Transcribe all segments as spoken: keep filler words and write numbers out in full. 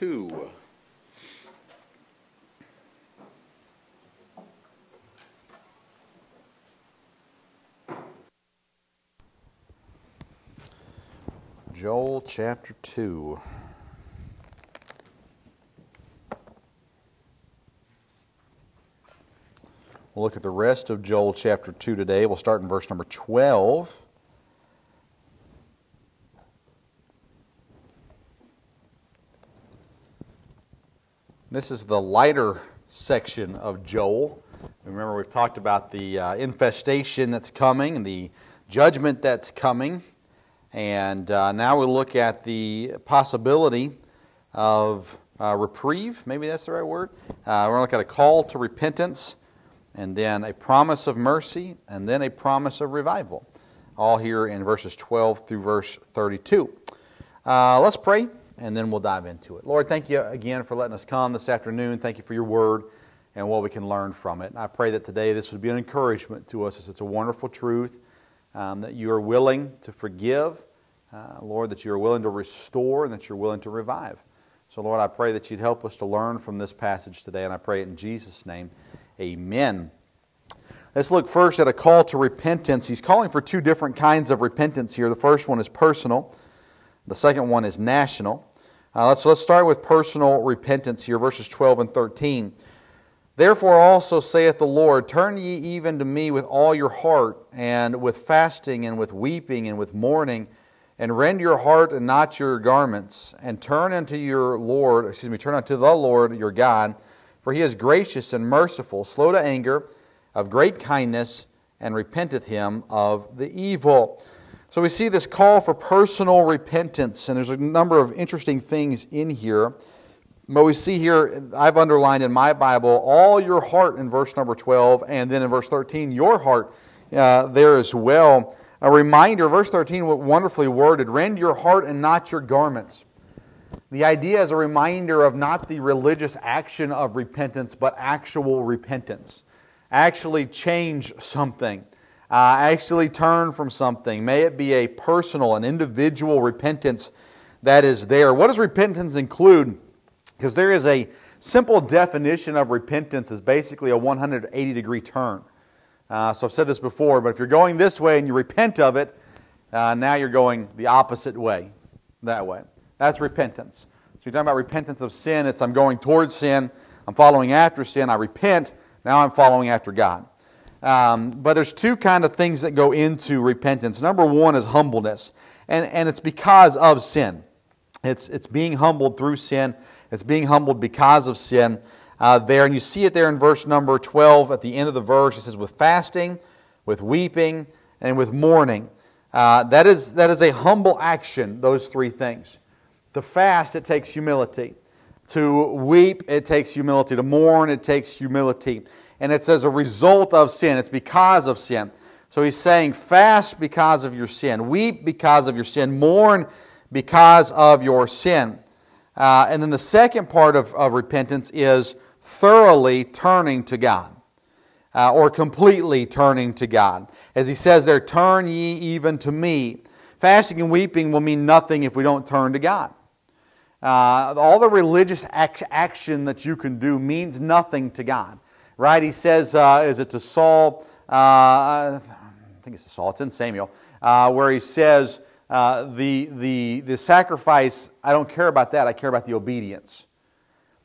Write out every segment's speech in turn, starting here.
two. Joel chapter two. We'll look at the rest of Joel chapter two today. We'll start in verse number twelve. This is the lighter section of Joel. Remember, we've talked about the uh, infestation that's coming and the judgment that's coming. And uh, now we look at the possibility of uh, reprieve. Maybe that's the right word. Uh, we're going to look at a call to repentance, and then a promise of mercy, and then a promise of revival. All here in verses twelve through verse thirty-two. Uh, let's pray, and then we'll dive into it. Lord, thank you again for letting us come this afternoon. Thank you for your word and what we can learn from it. And I pray that today this would be an encouragement to us, as it's a wonderful truth. Um, that you are willing to forgive, uh, Lord, that you are willing to restore, and that you're willing to revive. So, Lord, I pray that you'd help us to learn from this passage today, and I pray it in Jesus' name. Amen. Let's look first at a call to repentance. He's calling for two different kinds of repentance here. The first one is personal. The second one is national. Uh, let's, let's start with personal repentance here, verses twelve and thirteen. Therefore also saith the Lord, turn ye even to me with all your heart, and with fasting, and with weeping, and with mourning, and rend your heart and not your garments, and turn unto your Lord, excuse me, turn unto the Lord your God, for he is gracious and merciful, slow to anger, of great kindness, and repenteth him of the evil. So we see this call for personal repentance, and there's a number of interesting things in here. But we see here, I've underlined in my Bible, all your heart in verse number twelve, and then in verse thirteen, your heart uh, there as well. A reminder, verse thirteen, wonderfully worded, rend your heart and not your garments. The idea is a reminder of not the religious action of repentance, but actual repentance. Actually change something. Uh, actually turn from something. May it be a personal, an individual repentance that is there. What does repentance include? Because there is a simple definition of repentance is basically a one hundred eighty degree turn. Uh, so I've said this before, but if you're going this way and you repent of it, uh, now you're going the opposite way, that way. That's repentance. So you're talking about repentance of sin. It's I'm going towards sin. I'm following after sin. I repent. Now I'm following after God. Um, but there's two kind of things that go into repentance. Number one is humbleness. And, and it's because of sin. It's, it's being humbled through sin. It's being humbled because of sin uh, there. And you see it there in verse number twelve at the end of the verse. It says, with fasting, with weeping, and with mourning. Uh, that is that is a humble action, those three things. To fast, it takes humility. To weep, it takes humility. To mourn, it takes humility. And it's as a result of sin. It's because of sin. So he's saying, fast because of your sin. Weep because of your sin. Mourn because of your sin. Uh, and then the second part of, of repentance is thoroughly turning to God, uh, or completely turning to God. As he says there, turn ye even to me. Fasting and weeping will mean nothing if we don't turn to God. Uh, all the religious act, action that you can do means nothing to God. Right? He says, uh, is it to Saul? Uh, I think it's to Saul. It's in Samuel. Uh, where he says... Uh, the, the, the sacrifice, I don't care about that. I care about the obedience.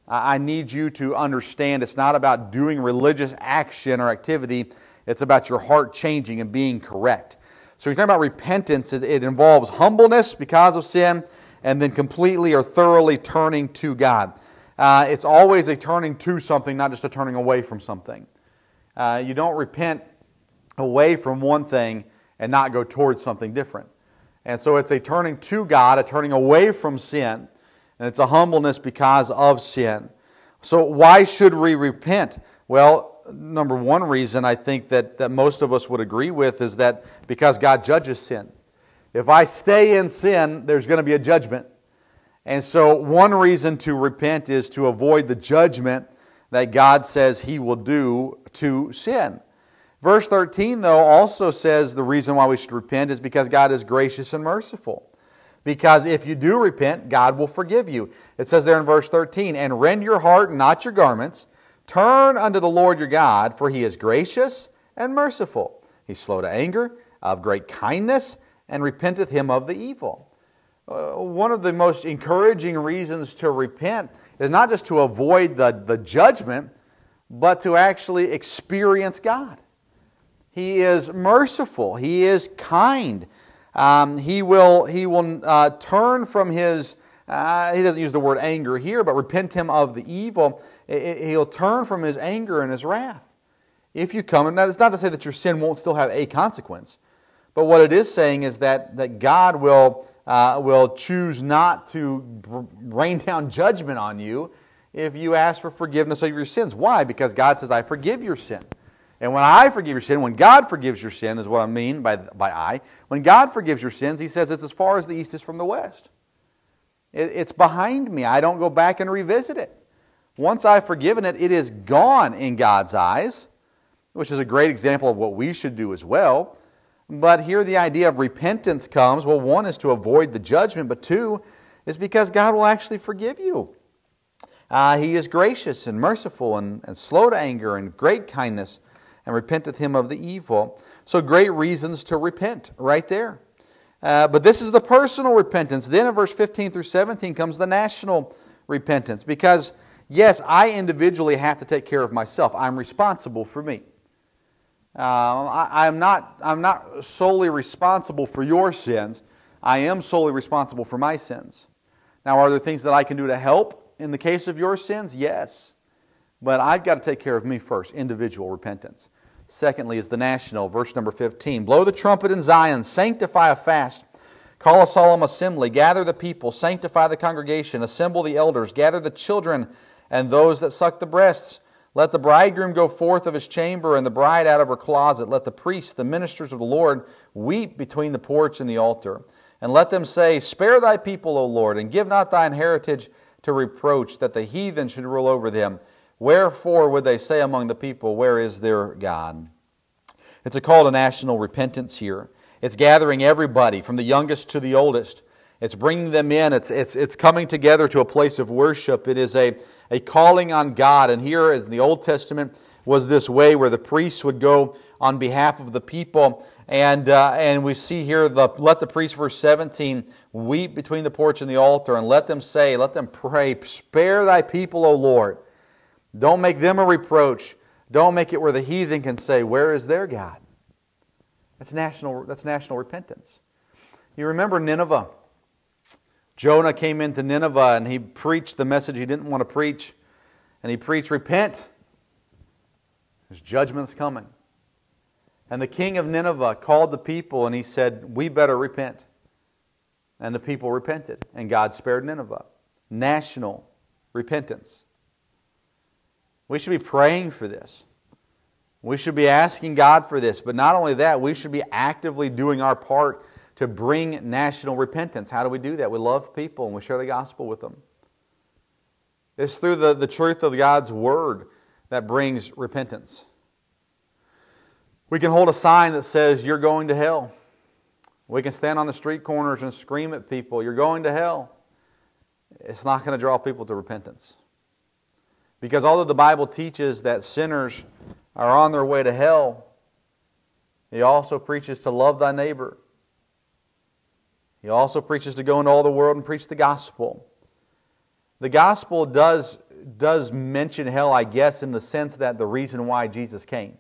I, I need you to understand it's not about doing religious action or activity. It's about your heart changing and being correct. So you're talking about repentance. It, it involves humbleness because of sin, and then completely or thoroughly turning to God. Uh, it's always a turning to something, not just a turning away from something. Uh, you don't repent away from one thing and not go towards something different. And so it's a turning to God, a turning away from sin, and it's a humbleness because of sin. So why should we repent? Well, number one reason I think that, that most of us would agree with is that because God judges sin. If I stay in sin, there's going to be a judgment. And so one reason to repent is to avoid the judgment that God says He will do to sin. Verse thirteen, though, also says the reason why we should repent is because God is gracious and merciful. Because if you do repent, God will forgive you. It says there in verse thirteen, and rend your heart, not your garments. Turn unto the Lord your God, for He is gracious and merciful. He's slow to anger, of great kindness, and repenteth him of the evil. Uh, one of the most encouraging reasons to repent is not just to avoid the, the judgment, but to actually experience God. He is merciful. He is kind. Um, he will, he will uh, turn from his, uh, he doesn't use the word anger here, but repent him of the evil. He'll turn from his anger and his wrath. If you come, and that's not to say that your sin won't still have a consequence, but what it is saying is that, that God will, uh, will choose not to rain down judgment on you if you ask for forgiveness of your sins. Why? Because God says, I forgive your sin. And when I forgive your sin, when God forgives your sin is what I mean by, by I. When God forgives your sins, He says it's as far as the east is from the west. It, it's behind me. I don't go back and revisit it. Once I've forgiven it, it is gone in God's eyes, which is a great example of what we should do as well. But here the idea of repentance comes. Well, one is to avoid the judgment, but two is because God will actually forgive you. Uh, he is gracious and merciful and, and slow to anger and great kindness and repenteth him of the evil. So great reasons to repent right there. Uh, but this is the personal repentance. Then in verse fifteen through seventeen comes the national repentance. Because, yes, I individually have to take care of myself. I'm responsible for me. Uh, I, I'm not, I'm not solely responsible for your sins. I am solely responsible for my sins. Now, are there things that I can do to help in the case of your sins? Yes. But I've got to take care of me first, individual repentance. Secondly is the national, verse number fifteen. Blow the trumpet in Zion, sanctify a fast, call a solemn assembly, gather the people, sanctify the congregation, assemble the elders, gather the children and those that suck the breasts. Let the bridegroom go forth of his chamber and the bride out of her closet. Let the priests, the ministers of the Lord, weep between the porch and the altar. And let them say, Spare thy people, O Lord, and give not thine heritage to reproach, that the heathen should rule over them. Wherefore would they say among the people, Where is their God? It's a call to national repentance here. It's gathering everybody, from the youngest to the oldest. It's bringing them in. It's, it's, it's coming together to a place of worship. It is a, a calling on God. And here, as in the Old Testament, was this way where the priests would go on behalf of the people. And, uh, and we see here, the, let the priests, verse seventeen, weep between the porch and the altar, and let them say, let them pray, Spare thy people, O Lord. Don't make them a reproach. Don't make it where the heathen can say, Where is their God? That's national, that's national repentance. You remember Nineveh. Jonah came into Nineveh and he preached the message he didn't want to preach. And he preached, repent. There's judgment's coming. And the king of Nineveh called the people and he said, We better repent. And the people repented. And God spared Nineveh. National repentance. We should be praying for this. We should be asking God for this. But not only that, we should be actively doing our part to bring national repentance. How do we do that? We love people and we share the gospel with them. It's through the, the truth of God's word that brings repentance. We can hold a sign that says, You're going to hell. We can stand on the street corners and scream at people, You're going to hell. It's not going to draw people to repentance. Because although the Bible teaches that sinners are on their way to hell, it also preaches to love thy neighbor. He also preaches to go into all the world and preach the gospel. The gospel does, does mention hell, I guess, in the sense that the reason why Jesus came.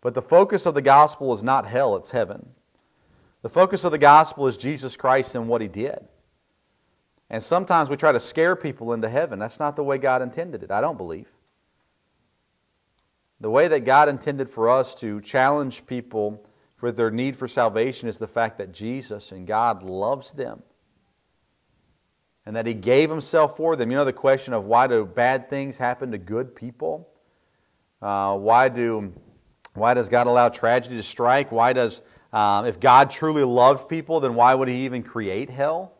But the focus of the gospel is not hell, it's heaven. The focus of the gospel is Jesus Christ and what He did. And sometimes we try to scare people into heaven. That's not the way God intended it, I don't believe. The way that God intended for us to challenge people for their need for salvation is the fact that Jesus and God loves them and that He gave Himself for them. You know the question of why do bad things happen to good people? Uh, why do, why does God allow tragedy to strike? Why does, uh, if God truly loved people, then why would He even create hell?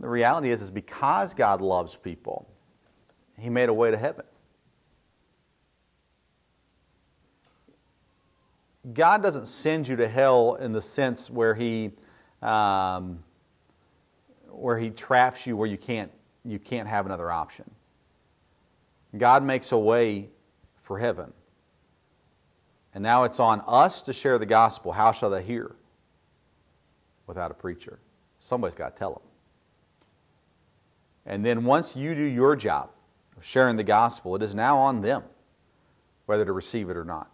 The reality is, is because God loves people, He made a way to heaven. God doesn't send you to hell in the sense where He um, where he traps you where you can't, you can't have another option. God makes a way for heaven. And now it's on us to share the gospel. How shall they hear without a preacher? Somebody's got to tell them. And then once you do your job of sharing the gospel, it is now on them whether to receive it or not.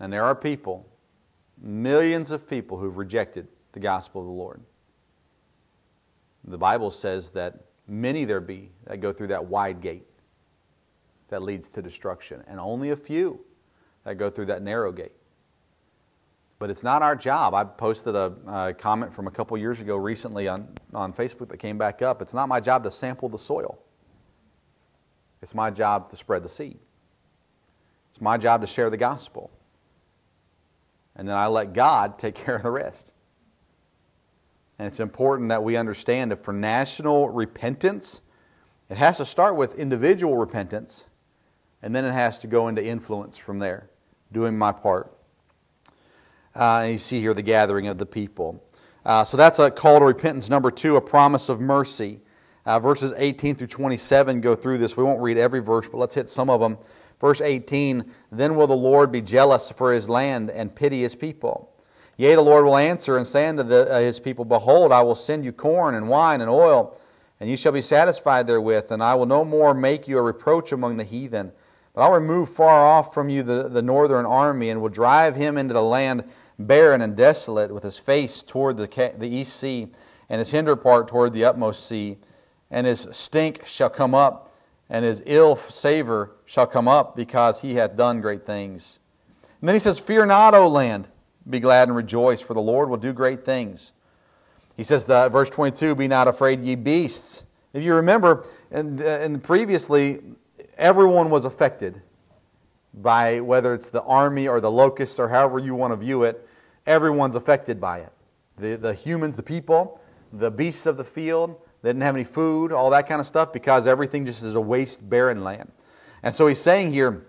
And there are people, millions of people, who've rejected the gospel of the Lord. The Bible says that many there be that go through that wide gate that leads to destruction, and only a few that go through that narrow gate. But it's not our job. I posted a uh, comment from a couple years ago recently on, on Facebook that came back up. It's not my job to sample the soil. It's my job to spread the seed. It's my job to share the gospel. And then I let God take care of the rest. And it's important that we understand that for national repentance, it has to start with individual repentance, and then it has to go into influence from there, doing my part. Uh, you see here the gathering of the people. Uh, so that's a call to repentance. Number two, a promise of mercy. Uh, verses eighteen through twenty-seven go through this. We won't read every verse, but let's hit some of them. Verse eighteen, then will the Lord be jealous for His land and pity His people. Yea, the Lord will answer and say unto the, uh, His people, Behold, I will send you corn and wine and oil, and ye shall be satisfied therewith, and I will no more make you a reproach among the heathen. But I'll remove far off from you the, the northern army, and will drive him into the land barren and desolate, with his face toward the, the east sea, and his hinder part toward the utmost sea. And his stink shall come up, and his ill savor shall come up, because he hath done great things. And then he says, Fear not, O land. Be glad and rejoice, for the Lord will do great things. He says, the, verse twenty-two, Be not afraid, ye beasts. If you remember, and, and previously, everyone was affected by, whether it's the army or the locusts or however you want to view it, everyone's affected by it. The, the humans, the people, the beasts of the field, they didn't have any food, all that kind of stuff, because everything just is a waste, barren land. And so he's saying here,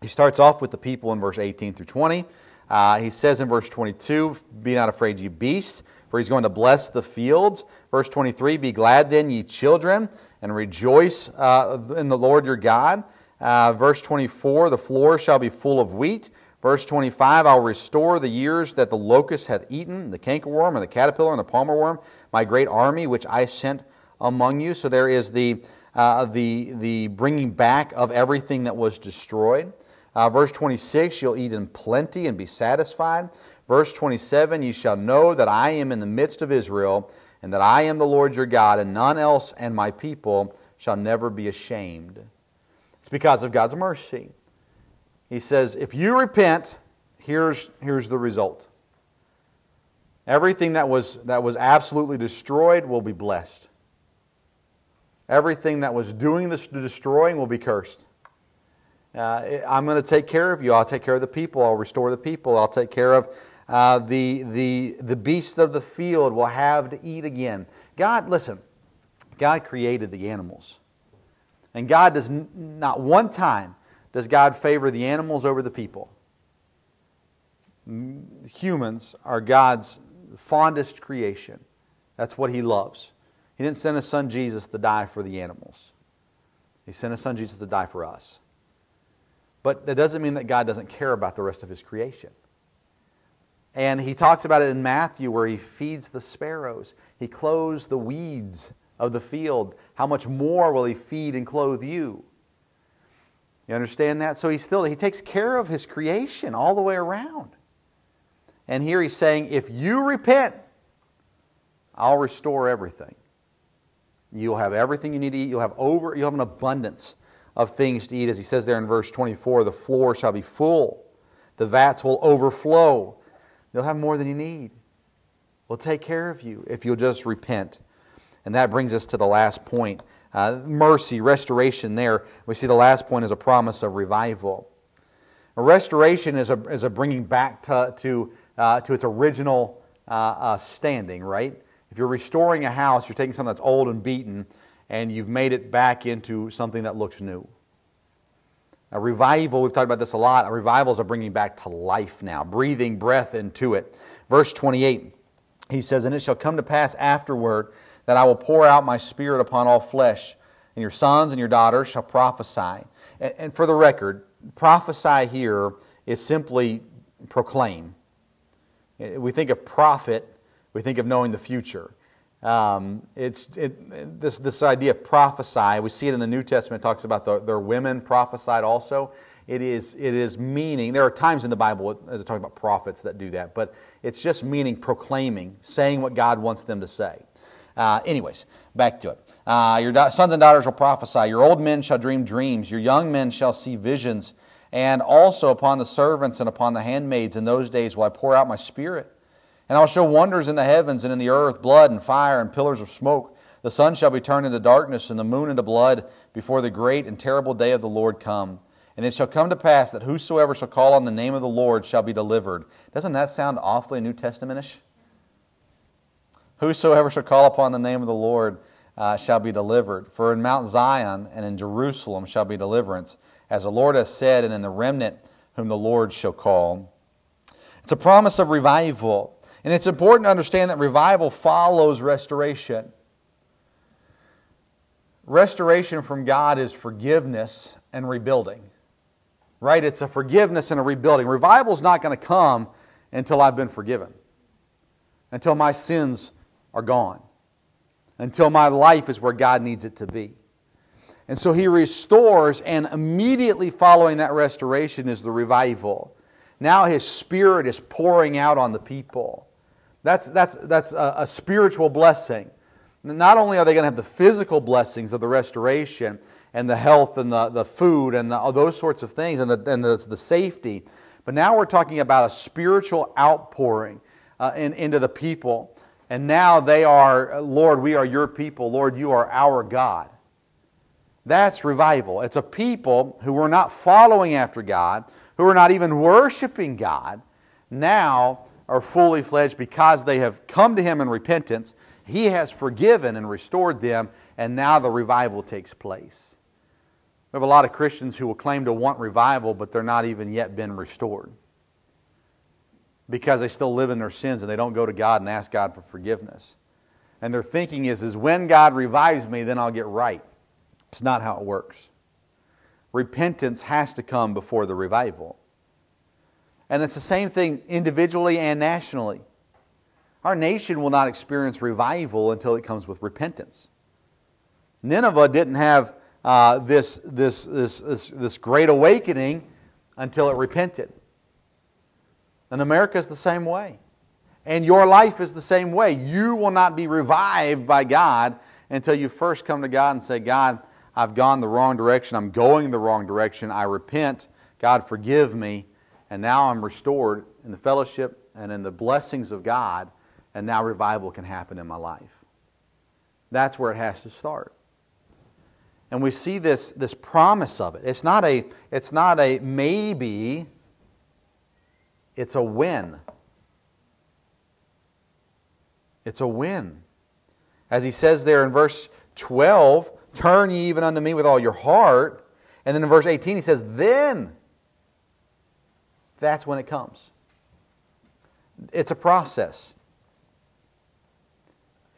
he starts off with the people in verse eighteen through twenty. Uh, he says in verse twenty-two, Be not afraid, ye beasts, for he's going to bless the fields. Verse twenty-three, Be glad then, ye children, and rejoice uh, in the Lord your God. Uh, verse twenty-four, The floor shall be full of wheat. Verse twenty-five, I'll restore the years that the locust hath eaten, the cankerworm, and the caterpillar, and the palmer worm, my great army which I sent among you. So there is the, uh, the, the bringing back of everything that was destroyed. Uh, verse twenty-six, You'll eat in plenty and be satisfied. Verse twenty-seven, You shall know that I am in the midst of Israel, and that I am the Lord your God, and none else, and my people shall never be ashamed. It's because of God's mercy. He says, if you repent, here's, here's the result. Everything that was, that was absolutely destroyed will be blessed. Everything that was doing this destroying will be cursed. Uh, I'm going to take care of you. I'll take care of the people. I'll restore the people. I'll take care of uh, the, the, the beasts of the field will have to eat again. God, listen, God created the animals. And God does n- not one time does God favor the animals over the people. Humans are God's fondest creation. That's what He loves. He didn't send His Son Jesus to die for the animals. He sent His Son Jesus to die for us. But that doesn't mean that God doesn't care about the rest of His creation. And He talks about it in Matthew where He feeds the sparrows. He clothes the weeds of the field. How much more will He feed and clothe you? You understand that? So He still He takes care of His creation all the way around. And here He's saying, if you repent, I'll restore everything. You'll have everything you need to eat. You'll have over. You'll have an abundance of things to eat, as he says there in verse twenty-four, the floor shall be full, the vats will overflow. You'll have more than you need. We'll take care of you if you'll just repent. And that brings us to the last point. Uh, mercy, restoration there. We see the last point is a promise of revival. A restoration is a, is a bringing back to, to, uh, to its original uh, uh, standing, right? If you're restoring a house, you're taking something that's old and beaten, and you've made it back into something that looks new. A revival, we've talked about this a lot, a revival is a bringing back to life now, breathing breath into it. Verse twenty-eight, he says, "And it shall come to pass afterward that I will pour out my Spirit upon all flesh, and your sons and your daughters shall prophesy." And, and for the record, prophesy here is simply proclaim. We think of prophet, we think of knowing the future. Um, it's it, this this idea of prophesy. We see it in the New Testament. It talks about the, their women prophesied also. It is it is meaning. There are times in the Bible as it talks about prophets that do that, but it's just meaning proclaiming, saying what God wants them to say. Uh, anyways, back to it. Uh, your da- sons and daughters will prophesy. Your old men shall dream dreams. Your young men shall see visions. And also upon the servants and upon the handmaids in those days will I pour out my Spirit. And I'll show wonders in the heavens and in the earth, blood and fire and pillars of smoke. The sun shall be turned into darkness and the moon into blood before the great and terrible day of the Lord come. And it shall come to pass that whosoever shall call on the name of the Lord shall be delivered. Doesn't that sound awfully New Testament-ish? Whosoever shall call upon the name of the Lord uh, shall be delivered. For in Mount Zion and in Jerusalem shall be deliverance, as the Lord has said, and in the remnant whom the Lord shall call. It's a promise of revival. And it's important to understand that revival follows restoration. Restoration from God is forgiveness and rebuilding. Right? It's a forgiveness and a rebuilding. Revival is not going to come until I've been forgiven. Until my sins are gone. Until my life is where God needs it to be. And so He restores, and immediately following that restoration is the revival. Now His Spirit is pouring out on the people. That's, that's, that's a, a spiritual blessing. Not only are they going to have the physical blessings of the restoration and the health and the, the food and the, all those sorts of things and, the, and the, the safety, but now we're talking about a spiritual outpouring uh, in, into the people. And now they are, Lord, we are your people. Lord, you are our God. That's revival. It's a people who were not following after God, who were not even worshiping God, now are fully fledged because they have come to Him in repentance. He has forgiven and restored them, and now the revival takes place. We have a lot of Christians who will claim to want revival, but they're not even yet been restored because they still live in their sins and they don't go to God and ask God for forgiveness. And their thinking is, is when God revives me, then I'll get right. It's not how it works. Repentance has to come before the revival. And it's the same thing individually and nationally. Our nation will not experience revival until it comes with repentance. Nineveh didn't have uh, this, this, this, this, this great awakening until it repented. And America is the same way. And your life is the same way. You will not be revived by God until you first come to God and say, God, I've gone the wrong direction. I'm going the wrong direction. I repent. God, forgive me. And now I'm restored in the fellowship and in the blessings of God. And now revival can happen in my life. That's where it has to start. And we see this, this promise of it. It's not a, it's not a maybe. It's a when. It's a when. As he says there in verse twelve, turn ye even unto me with all your heart. And then in verse eighteen he says, then. That's when it comes. It's a process.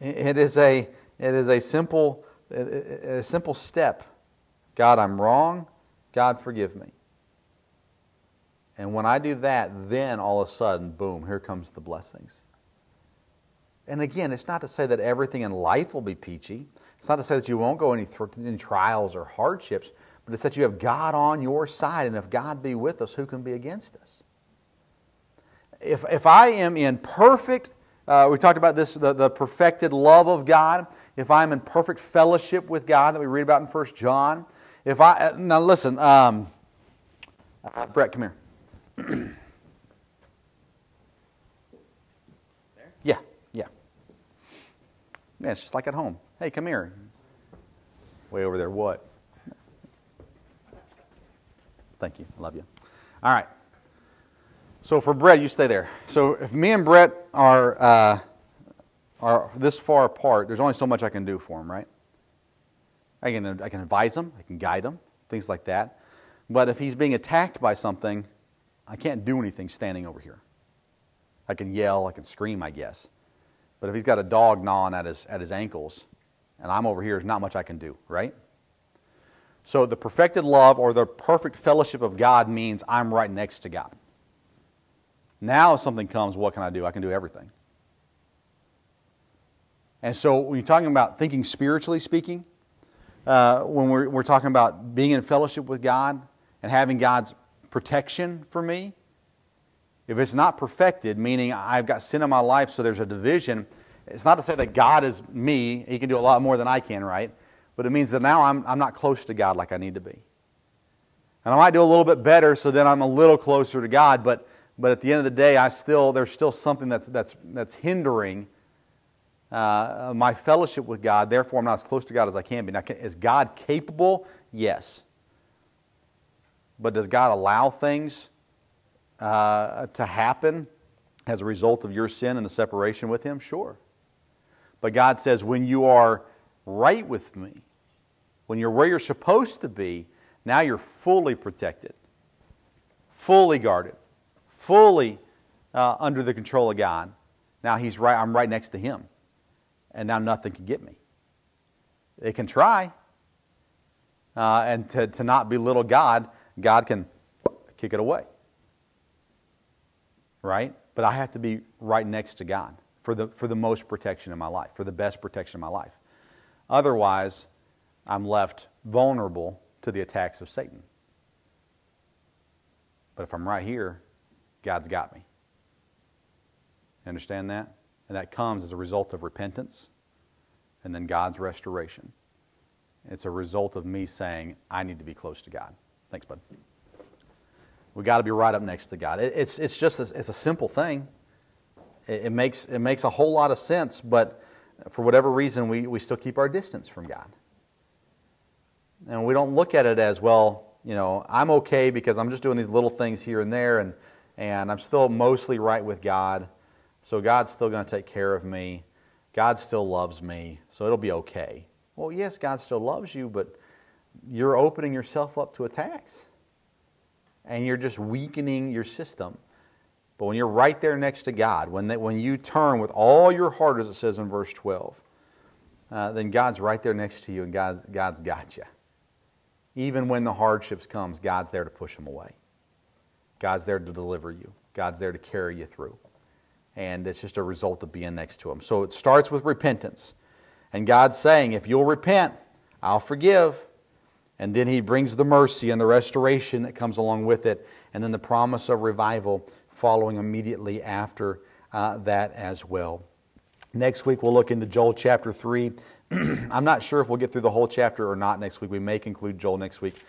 It is a, it is a simple, a simple step. God, I'm wrong. God, forgive me. And when I do that, then all of a sudden, boom, here comes the blessings. And again, it's not to say that everything in life will be peachy. It's not to say that you won't go any th- in trials or hardships, but it's that you have God on your side, and if God be with us, who can be against us? If, if I am in perfect, uh, we talked about this, the, the perfected love of God, if I'm in perfect fellowship with God that we read about in First John, if I, now listen, um, uh, Brett, come here. Yeah, yeah. Yeah, it's just like at home. Hey, come here. Way over there. What? Thank you. I love you. All right. So for Brett, you stay there. So if me and Brett are uh, are this far apart, there's only so much I can do for him, right? I can I can advise him, I can guide him, things like that. But if he's being attacked by something, I can't do anything standing over here. I can yell, I can scream, I guess. But if he's got a dog gnawing at his, at his ankles, and I'm over here, there's not much I can do, right? So the perfected love or the perfect fellowship of God means I'm right next to God. Now if something comes, what can I do? I can do everything. And so when you're talking about thinking spiritually speaking, uh, when we're, we're talking about being in fellowship with God and having God's protection for me, if it's not perfected, meaning I've got sin in my life, so there's a division, it's not to say that God is me. He can do a lot more than I can, right? But it means that now I'm, I'm not close to God like I need to be. And I might do a little bit better, so then I'm a little closer to God, but, but at the end of the day, I still there's still something that's, that's, that's hindering uh, my fellowship with God. Therefore, I'm not as close to God as I can be. Now, is God capable? Yes. But does God allow things Uh, to happen as a result of your sin and the separation with Him? Sure. But God says, when you are right with me, when you're where you're supposed to be, now you're fully protected, fully guarded, fully uh, under the control of God. Now He's right, I'm right next to Him. And now nothing can get me. They can try. Uh, and to, to not belittle God, God can kick it away. Right? But I have to be right next to God for the, for the most protection in my life, for the best protection in my life. Otherwise, I'm left vulnerable to the attacks of Satan. But if I'm right here, God's got me. Understand that? And that comes as a result of repentance and then God's restoration. It's a result of me saying, I need to be close to God. Thanks, bud. We've got to be right up next to God. It, it's, it's just a, it's a simple thing. It, it, makes, it makes a whole lot of sense, but for whatever reason, we, we still keep our distance from God. And we don't look at it as, well, you know, I'm okay because I'm just doing these little things here and there, and, and I'm still mostly right with God, so God's still going to take care of me. God still loves me, so it'll be okay. Well, yes, God still loves you, but you're opening yourself up to attacks. And you're just weakening your system. But when you're right there next to God, when that, when you turn with all your heart, as it says in verse twelve, uh, then God's right there next to you, and God's, God's got you. Even when the hardships comes, God's there to push them away. God's there to deliver you. God's there to carry you through. And it's just a result of being next to Him. So it starts with repentance. And God's saying, if you'll repent, I'll forgive. And then He brings the mercy and the restoration that comes along with it, and then the promise of revival following immediately after uh, that as well. Next week we'll look into Joel chapter three. I'm not sure if we'll get through the whole chapter or not next week. We may conclude Joel next week.